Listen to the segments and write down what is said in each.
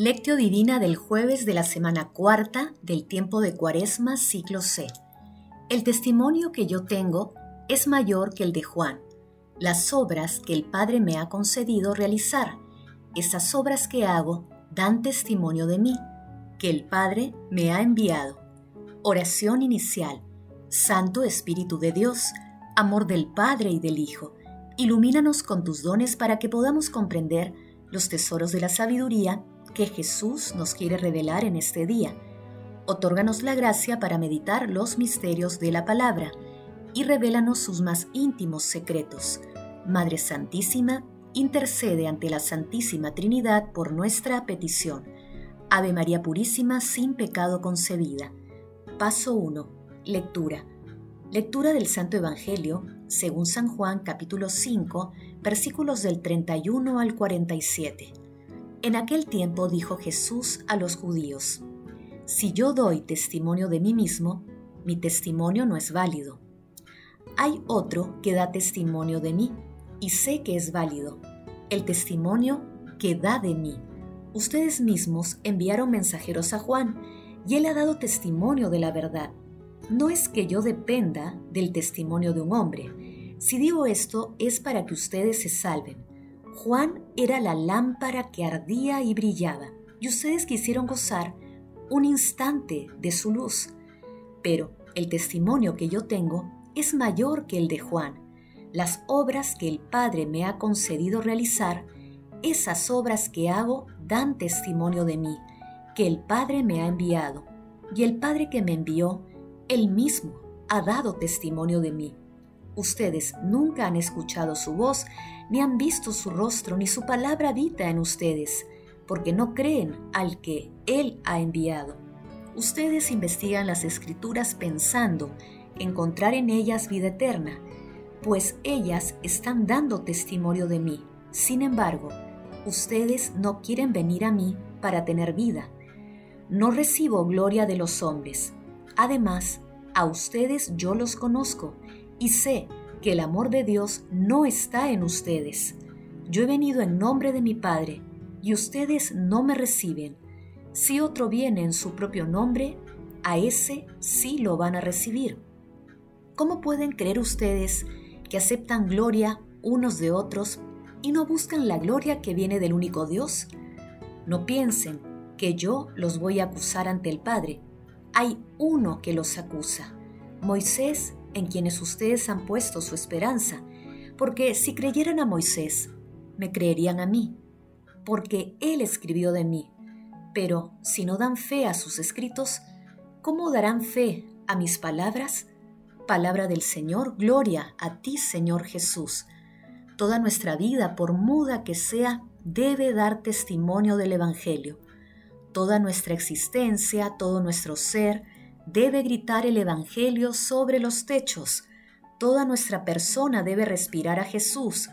Lectio Divina del jueves de la semana cuarta del tiempo de Cuaresma, ciclo C. El testimonio que yo tengo es mayor que el de Juan. Las obras que el Padre me ha concedido realizar, esas obras que hago, dan testimonio de mí, que el Padre me ha enviado. Oración inicial. Santo Espíritu de Dios, amor del Padre y del Hijo, ilumínanos con tus dones para que podamos comprender los tesoros de la sabiduría que Jesús nos quiere revelar en este día. Otórganos la gracia para meditar los misterios de la palabra y revélanos sus más íntimos secretos. Madre Santísima, intercede ante la Santísima Trinidad por nuestra petición. Ave María Purísima, sin pecado concebida. Paso 1. Lectura. Lectura del Santo Evangelio, según San Juan, capítulo 5, versículos del 31 al 47. En aquel tiempo dijo Jesús a los judíos: «Si yo doy testimonio de mí mismo, mi testimonio no es válido. Hay otro que da testimonio de mí, y sé que es válido, el testimonio que da de mí. Ustedes mismos enviaron mensajeros a Juan, y él ha dado testimonio de la verdad. No es que yo dependa del testimonio de un hombre. Si digo esto, es para que ustedes se salven. Juan era la lámpara que ardía y brillaba, y ustedes quisieron gozar un instante de su luz. Pero el testimonio que yo tengo es mayor que el de Juan. Las obras que el Padre me ha concedido realizar, esas obras que hago dan testimonio de mí, que el Padre me ha enviado, y el Padre que me envió, él mismo ha dado testimonio de mí. Ustedes nunca han escuchado su voz, ni han visto su rostro, ni su palabra habita en ustedes, porque no creen al que Él ha enviado. Ustedes investigan las Escrituras pensando encontrar en ellas vida eterna, pues ellas están dando testimonio de mí. Sin embargo, ustedes no quieren venir a mí para tener vida. No recibo gloria de los hombres. Además, a ustedes yo los conozco, y sé que el amor de Dios no está en ustedes. Yo he venido en nombre de mi Padre, y ustedes no me reciben. Si otro viene en su propio nombre, a ese sí lo van a recibir. ¿Cómo pueden creer ustedes que aceptan gloria unos de otros y no buscan la gloria que viene del único Dios? No piensen que yo los voy a acusar ante el Padre. Hay uno que los acusa, Moisés, en quienes ustedes han puesto su esperanza, porque si creyeran a Moisés, me creerían a mí, porque él escribió de mí. Pero si no dan fe a sus escritos, ¿cómo darán fe a mis palabras? Palabra del Señor, gloria a ti, Señor Jesús. Toda nuestra vida, por muda que sea, debe dar testimonio del Evangelio. Toda nuestra existencia, todo nuestro ser, debe gritar el Evangelio sobre los techos. Toda nuestra persona debe respirar a Jesús.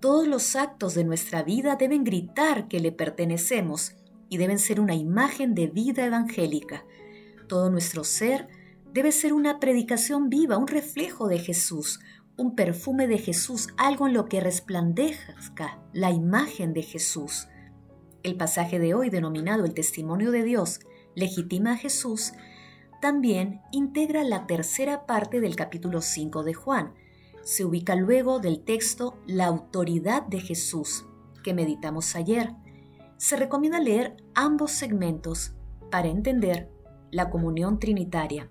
Todos los actos de nuestra vida deben gritar que le pertenecemos y deben ser una imagen de vida evangélica. Todo nuestro ser debe ser una predicación viva, un reflejo de Jesús, un perfume de Jesús, algo en lo que resplandezca la imagen de Jesús. El pasaje de hoy, denominado el testimonio de Dios, legitima a Jesús, también integra la tercera parte del capítulo 5 de Juan. Se ubica luego del texto La autoridad de Jesús, que meditamos ayer. Se recomienda leer ambos segmentos para entender la comunión trinitaria.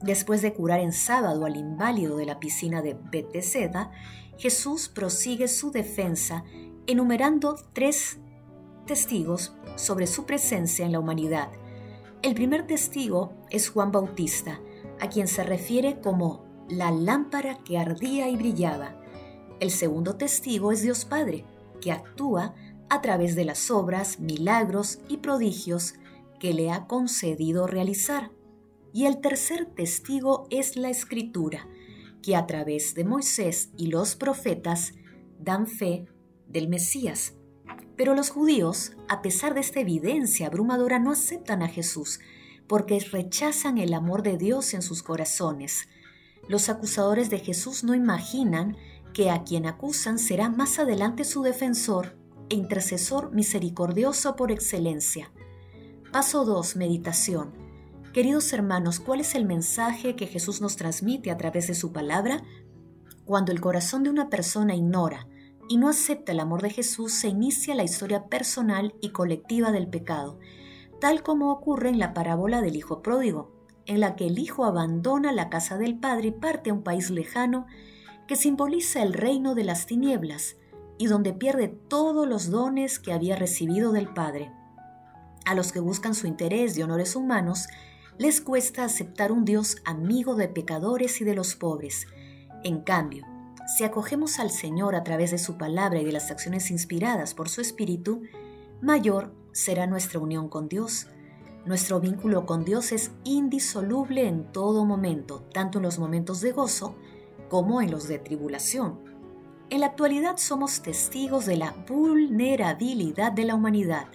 Después de curar en sábado al inválido de la piscina de Bethesda, Jesús prosigue su defensa enumerando tres testigos sobre su presencia en la humanidad. El primer testigo es Juan Bautista, a quien se refiere como la lámpara que ardía y brillaba. El segundo testigo es Dios Padre, que actúa a través de las obras, milagros y prodigios que le ha concedido realizar. Y el tercer testigo es la Escritura, que a través de Moisés y los profetas dan fe del Mesías. Pero los judíos, a pesar de esta evidencia abrumadora, no aceptan a Jesús porque rechazan el amor de Dios en sus corazones. Los acusadores de Jesús no imaginan que a quien acusan será más adelante su defensor e intercesor misericordioso por excelencia. Paso 2. Meditación. Queridos hermanos, ¿cuál es el mensaje que Jesús nos transmite a través de su palabra? Cuando el corazón de una persona ignora y no acepta el amor de Jesús, se inicia la historia personal y colectiva del pecado, tal como ocurre en la parábola del hijo pródigo, en la que el hijo abandona la casa del padre y parte a un país lejano que simboliza el reino de las tinieblas y donde pierde todos los dones que había recibido del padre. A los que buscan su interés de honores humanos les cuesta aceptar un Dios amigo de pecadores y de los pobres. En cambio, si acogemos al Señor a través de su palabra y de las acciones inspiradas por su Espíritu, mayor será nuestra unión con Dios. Nuestro vínculo con Dios es indisoluble en todo momento, tanto en los momentos de gozo como en los de tribulación. En la actualidad somos testigos de la vulnerabilidad de la humanidad.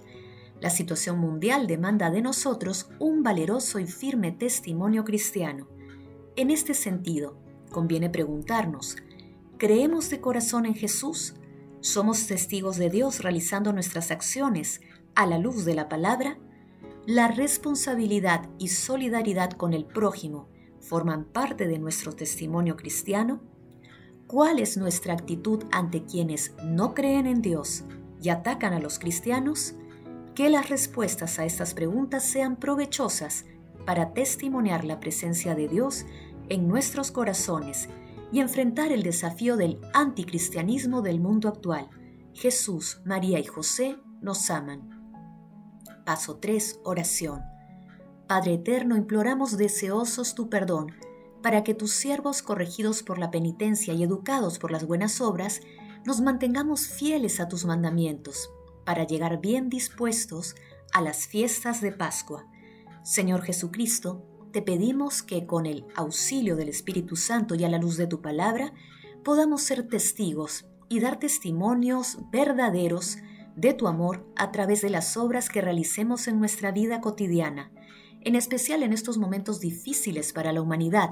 La situación mundial demanda de nosotros un valeroso y firme testimonio cristiano. En este sentido, conviene preguntarnos, ¿creemos de corazón en Jesús? ¿Somos testigos de Dios realizando nuestras acciones a la luz de la palabra? La responsabilidad y solidaridad con el prójimo forman parte de nuestro testimonio cristiano. ¿Cuál es nuestra actitud ante quienes no creen en Dios y atacan a los cristianos? Que las respuestas a estas preguntas sean provechosas para testimoniar la presencia de Dios en nuestros corazones y enfrentar el desafío del anticristianismo del mundo actual. Jesús, María y José nos aman. Paso 3. Oración. Padre eterno, imploramos deseosos tu perdón, para que tus siervos corregidos por la penitencia y educados por las buenas obras, nos mantengamos fieles a tus mandamientos, para llegar bien dispuestos a las fiestas de Pascua. Señor Jesucristo, te pedimos que con el auxilio del Espíritu Santo y a la luz de tu palabra podamos ser testigos y dar testimonios verdaderos de tu amor a través de las obras que realicemos en nuestra vida cotidiana, en especial en estos momentos difíciles para la humanidad,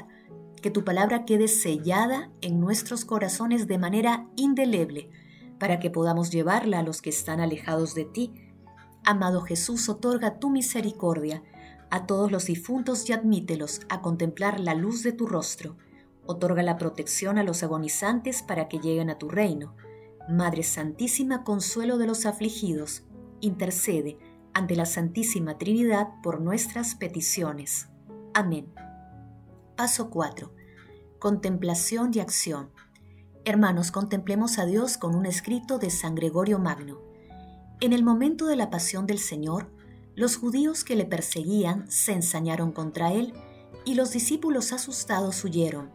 que tu palabra quede sellada en nuestros corazones de manera indeleble, para que podamos llevarla a los que están alejados de ti. Amado Jesús, otorga tu misericordia a todos los difuntos y admítelos a contemplar la luz de tu rostro. Otorga la protección a los agonizantes para que lleguen a tu reino. Madre Santísima, consuelo de los afligidos, intercede ante la Santísima Trinidad por nuestras peticiones. Amén. Paso 4. Contemplación y acción. Hermanos, contemplemos a Dios con un escrito de San Gregorio Magno. En el momento de la pasión del Señor, los judíos que le perseguían se ensañaron contra él y los discípulos asustados huyeron.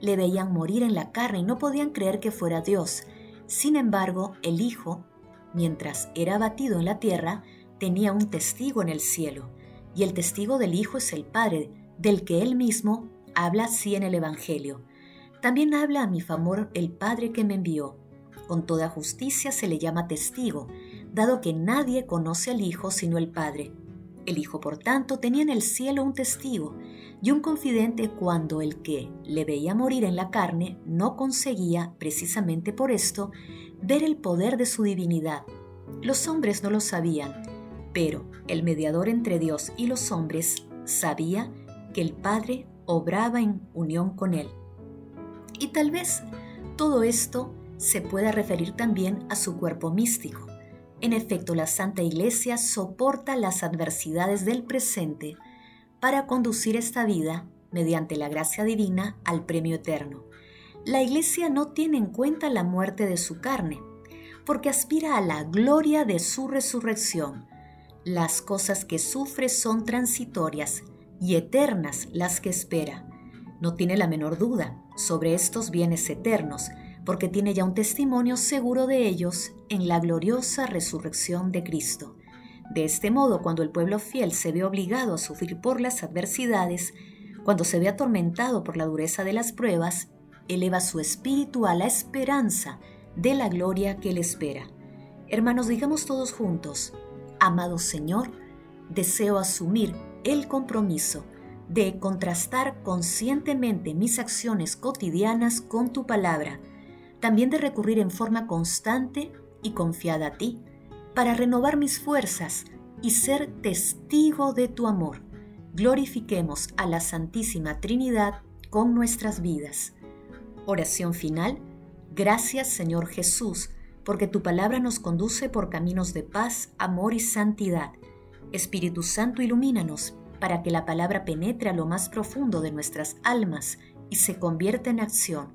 Le veían morir en la carne y no podían creer que fuera Dios. Sin embargo, el Hijo, mientras era abatido en la tierra, tenía un testigo en el cielo. Y el testigo del Hijo es el Padre, del que él mismo habla así en el Evangelio. También habla a mi favor el Padre que me envió. Con toda justicia se le llama testigo, dado que nadie conoce al Hijo sino el Padre. El Hijo, por tanto, tenía en el cielo un testigo y un confidente cuando el que le veía morir en la carne no conseguía, precisamente por esto, ver el poder de su divinidad. Los hombres no lo sabían, pero el mediador entre Dios y los hombres sabía que el Padre obraba en unión con él. Y tal vez todo esto se pueda referir también a su cuerpo místico. En efecto, la Santa Iglesia soporta las adversidades del presente para conducir esta vida, mediante la gracia divina, al premio eterno. La Iglesia no tiene en cuenta la muerte de su carne, porque aspira a la gloria de su resurrección. Las cosas que sufre son transitorias y eternas las que espera. No tiene la menor duda sobre estos bienes eternos, porque tiene ya un testimonio seguro de ellos en la gloriosa resurrección de Cristo. De este modo, cuando el pueblo fiel se ve obligado a sufrir por las adversidades, cuando se ve atormentado por la dureza de las pruebas, eleva su espíritu a la esperanza de la gloria que le espera. Hermanos, digamos todos juntos, amado Señor, deseo asumir el compromiso de contrastar conscientemente mis acciones cotidianas con tu palabra, también de recurrir en forma constante y confiada a ti para renovar mis fuerzas y ser testigo de tu amor. Glorifiquemos a la Santísima Trinidad con nuestras vidas. Oración final. Gracias, Señor Jesús, porque tu palabra nos conduce por caminos de paz, amor y santidad. Espíritu Santo, ilumínanos para que la palabra penetre a lo más profundo de nuestras almas y se convierta en acción.